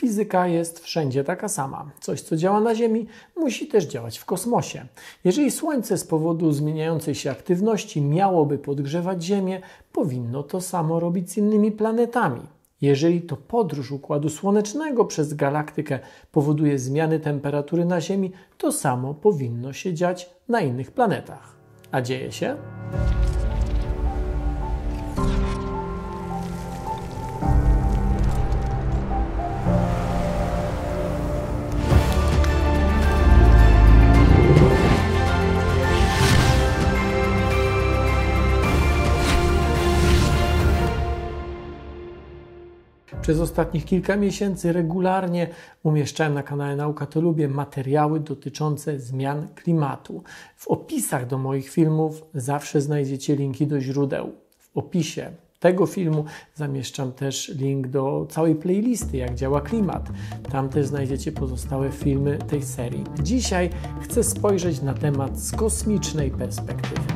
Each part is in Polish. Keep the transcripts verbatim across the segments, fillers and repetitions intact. Fizyka jest wszędzie taka sama. Coś, co działa na Ziemi, musi też działać w kosmosie. Jeżeli Słońce z powodu zmieniającej się aktywności miałoby podgrzewać Ziemię, powinno to samo robić z innymi planetami. Jeżeli to podróż Układu Słonecznego przez galaktykę powoduje zmiany temperatury na Ziemi, to samo powinno się dziać na innych planetach. A dzieje się? Przez ostatnich kilka miesięcy regularnie umieszczałem na kanale Nauka to lubię materiały dotyczące zmian klimatu. W opisach do moich filmów zawsze znajdziecie linki do źródeł. W opisie tego filmu zamieszczam też link do całej playlisty Jak działa klimat. Tam też znajdziecie pozostałe filmy tej serii. Dzisiaj chcę spojrzeć na temat z kosmicznej perspektywy.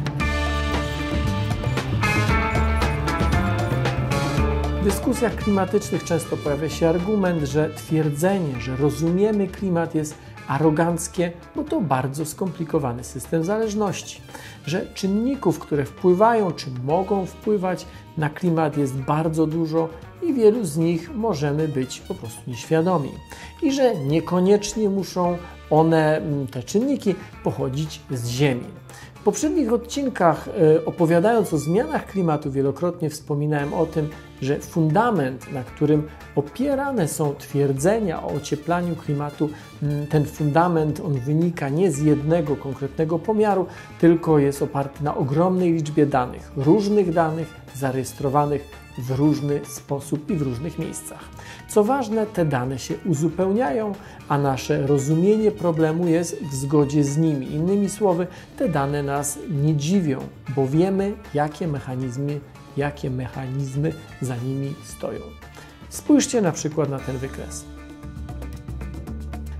W dyskusjach klimatycznych często pojawia się argument, że twierdzenie, że rozumiemy klimat jest aroganckie, bo to bardzo skomplikowany system zależności, że czynników, które wpływają czy mogą wpływać na klimat jest bardzo dużo i wielu z nich możemy być po prostu nieświadomi i że niekoniecznie muszą one, te czynniki, pochodzić z Ziemi. W poprzednich odcinkach, opowiadając o zmianach klimatu, wielokrotnie wspominałem o tym, że fundament, na którym opierane są twierdzenia o ocieplaniu klimatu, ten fundament, on wynika nie z jednego konkretnego pomiaru, tylko jest oparty na ogromnej liczbie danych, różnych danych zarejestrowanych w różny sposób i w różnych miejscach. Co ważne, te dane się uzupełniają, a nasze rozumienie problemu jest w zgodzie z nimi. Innymi słowy, te dane nas nie dziwią, bo wiemy, jakie mechanizmy, jakie mechanizmy za nimi stoją. Spójrzcie na przykład na ten wykres.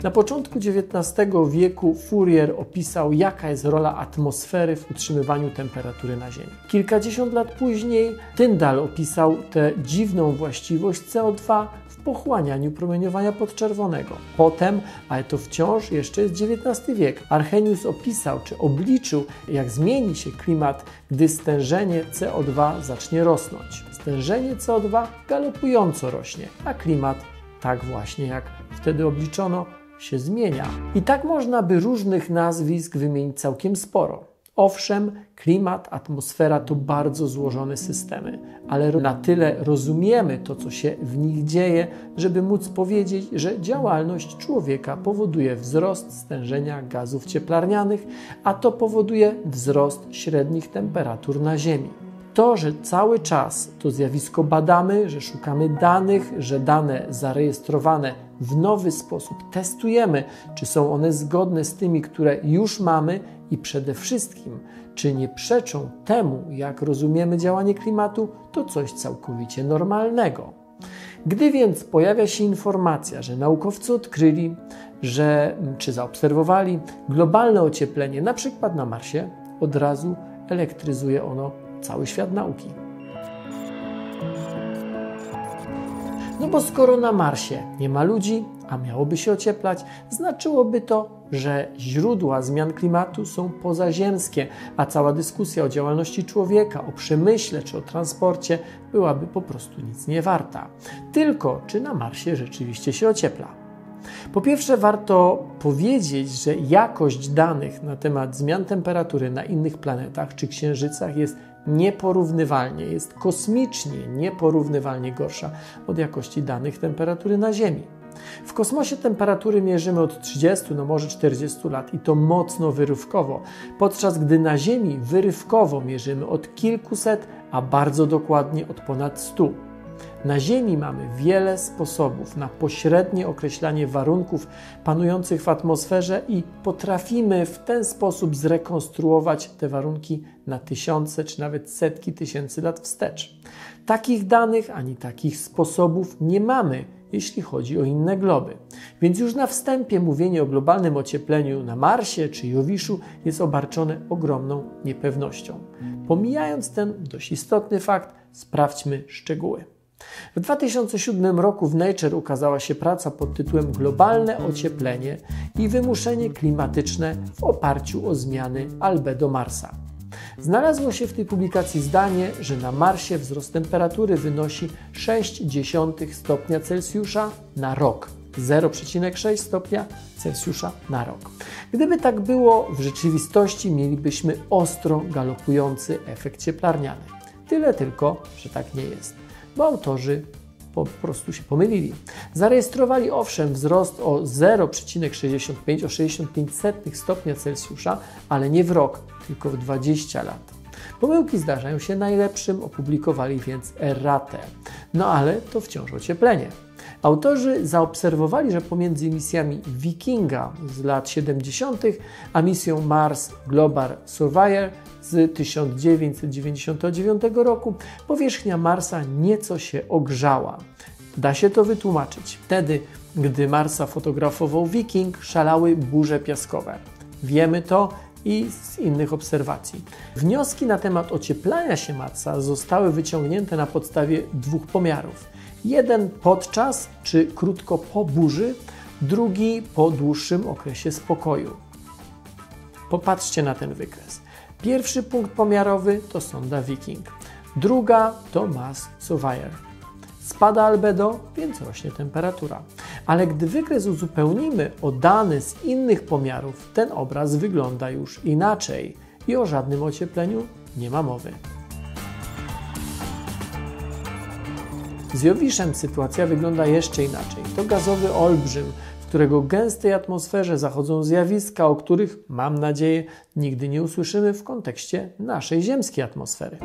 Na początku dziewiętnastego wieku Fourier opisał, jaka jest rola atmosfery w utrzymywaniu temperatury na Ziemi. Kilkadziesiąt lat później Tyndall opisał tę dziwną właściwość C O dwa w pochłanianiu promieniowania podczerwonego. Potem, ale to wciąż jeszcze jest dziewiętnasty wiek, Arrhenius opisał czy obliczył, jak zmieni się klimat, gdy stężenie C O dwa zacznie rosnąć. Stężenie C O dwa galopująco rośnie, a klimat, tak właśnie jak wtedy obliczono, się zmienia. I tak można by różnych nazwisk wymienić całkiem sporo. Owszem, klimat, atmosfera to bardzo złożone systemy, ale na tyle rozumiemy to, co się w nich dzieje, żeby móc powiedzieć, że działalność człowieka powoduje wzrost stężenia gazów cieplarnianych, a to powoduje wzrost średnich temperatur na Ziemi. To, że cały czas to zjawisko badamy, że szukamy danych, że dane zarejestrowane w nowy sposób testujemy, czy są one zgodne z tymi, które już mamy i przede wszystkim, czy nie przeczą temu, jak rozumiemy działanie klimatu, to coś całkowicie normalnego. Gdy więc pojawia się informacja, że naukowcy odkryli, że czy zaobserwowali globalne ocieplenie, na przykład na Marsie, od razu elektryzuje ono cały świat nauki. No bo skoro na Marsie nie ma ludzi, a miałoby się ocieplać, znaczyłoby to, że źródła zmian klimatu są pozaziemskie, a cała dyskusja o działalności człowieka, o przemyśle czy o transporcie byłaby po prostu nic nie warta. Tylko czy na Marsie rzeczywiście się ociepla? Po pierwsze, warto powiedzieć, że jakość danych na temat zmian temperatury na innych planetach czy księżycach jest nieporównywalnie, jest kosmicznie nieporównywalnie gorsza od jakości danych temperatury na Ziemi. W kosmosie temperatury mierzymy od trzydziestu, no może czterdziestu lat i to mocno wyrywkowo, podczas gdy na Ziemi wyrywkowo mierzymy od kilkuset, a bardzo dokładnie od ponad stu. Na Ziemi mamy wiele sposobów na pośrednie określanie warunków panujących w atmosferze i potrafimy w ten sposób zrekonstruować te warunki na tysiące czy nawet setki tysięcy lat wstecz. Takich danych ani takich sposobów nie mamy, jeśli chodzi o inne globy. Więc już na wstępie mówienie o globalnym ociepleniu na Marsie czy Jowiszu jest obarczone ogromną niepewnością. Pomijając ten dość istotny fakt, sprawdźmy szczegóły. W dwa tysiące siódmym roku w Nature ukazała się praca pod tytułem Globalne ocieplenie i wymuszenie klimatyczne w oparciu o zmiany albedo Marsa. Znalazło się w tej publikacji zdanie, że na Marsie wzrost temperatury wynosi zero przecinek sześć stopnia Celsjusza na rok. zero przecinek sześć stopnia Celsjusza na rok. Gdyby tak było, w rzeczywistości mielibyśmy ostro galopujący efekt cieplarniany. Tyle tylko, że tak nie jest, bo autorzy po prostu się pomylili. Zarejestrowali owszem wzrost o zero przecinek sześćdziesiąt pięć stopnia Celsjusza, ale nie w rok, tylko w dwadzieścia lat. Pomyłki zdarzają się najlepszym, opublikowali więc erratę. No ale to wciąż ocieplenie. Autorzy zaobserwowali, że pomiędzy misjami Vikinga z lat siedemdziesiątych a misją Mars Global Surveyor z tysiąc dziewięćset dziewięćdziesiątego dziewiątego roku powierzchnia Marsa nieco się ogrzała. Da się to wytłumaczyć. Wtedy, gdy Marsa fotografował Viking, szalały burze piaskowe. Wiemy to i z innych obserwacji. Wnioski na temat ocieplania się Marsa zostały wyciągnięte na podstawie dwóch pomiarów. Jeden podczas czy krótko po burzy, drugi po dłuższym okresie spokoju. Popatrzcie na ten wykres. Pierwszy punkt pomiarowy to sonda Viking, druga to Mars Surveyor. Spada albedo, więc rośnie temperatura. Ale gdy wykres uzupełnimy o dane z innych pomiarów, ten obraz wygląda już inaczej i o żadnym ociepleniu nie ma mowy. Z Jowiszem sytuacja wygląda jeszcze inaczej. To gazowy olbrzym, w którego gęstej atmosferze zachodzą zjawiska, o których, mam nadzieję, nigdy nie usłyszymy w kontekście naszej ziemskiej atmosfery.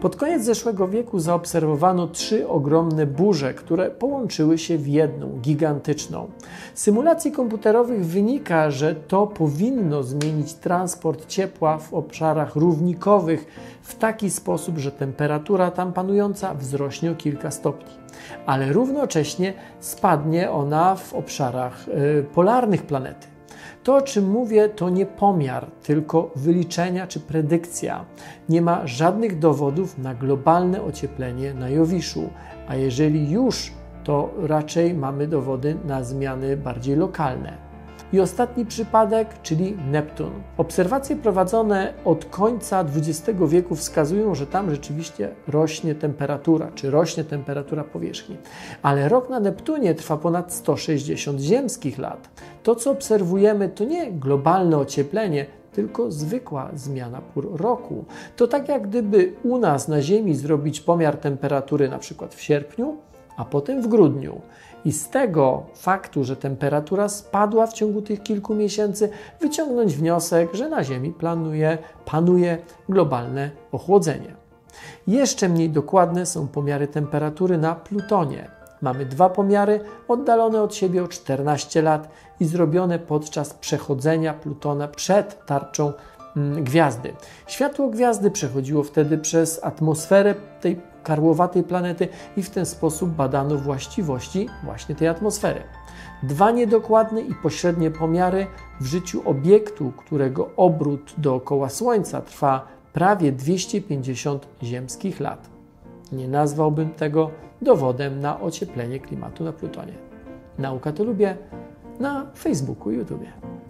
Pod koniec zeszłego wieku zaobserwowano trzy ogromne burze, które połączyły się w jedną, gigantyczną. Z symulacji komputerowych wynika, że to powinno zmienić transport ciepła w obszarach równikowych w taki sposób, że temperatura tam panująca wzrośnie o kilka stopni, ale równocześnie spadnie ona w obszarach yy, polarnych planety. To, o czym mówię, to nie pomiar, tylko wyliczenia czy predykcja. Nie ma żadnych dowodów na globalne ocieplenie na Jowiszu, a jeżeli już, to raczej mamy dowody na zmiany bardziej lokalne. I ostatni przypadek, czyli Neptun. Obserwacje prowadzone od końca dwudziestego wieku wskazują, że tam rzeczywiście rośnie temperatura, czy rośnie temperatura powierzchni. Ale rok na Neptunie trwa ponad sto sześćdziesiąt ziemskich lat. To, co obserwujemy, to nie globalne ocieplenie, tylko zwykła zmiana pór roku. To tak jak gdyby u nas na Ziemi zrobić pomiar temperatury na przykład w sierpniu, a potem w grudniu. I z tego faktu, że temperatura spadła w ciągu tych kilku miesięcy, wyciągnąć wniosek, że na Ziemi planuje, panuje globalne ochłodzenie. Jeszcze mniej dokładne są pomiary temperatury na Plutonie. Mamy dwa pomiary oddalone od siebie o czternaście lat i zrobione podczas przechodzenia Plutona przed tarczą gwiazdy. Światło gwiazdy przechodziło wtedy przez atmosferę tej karłowatej planety i w ten sposób badano właściwości właśnie tej atmosfery. Dwa niedokładne i pośrednie pomiary w życiu obiektu, którego obrót dookoła Słońca trwa prawie dwieście pięćdziesiąt ziemskich lat. Nie nazwałbym tego dowodem na ocieplenie klimatu na Plutonie. Nauka to lubię na Facebooku i YouTubie.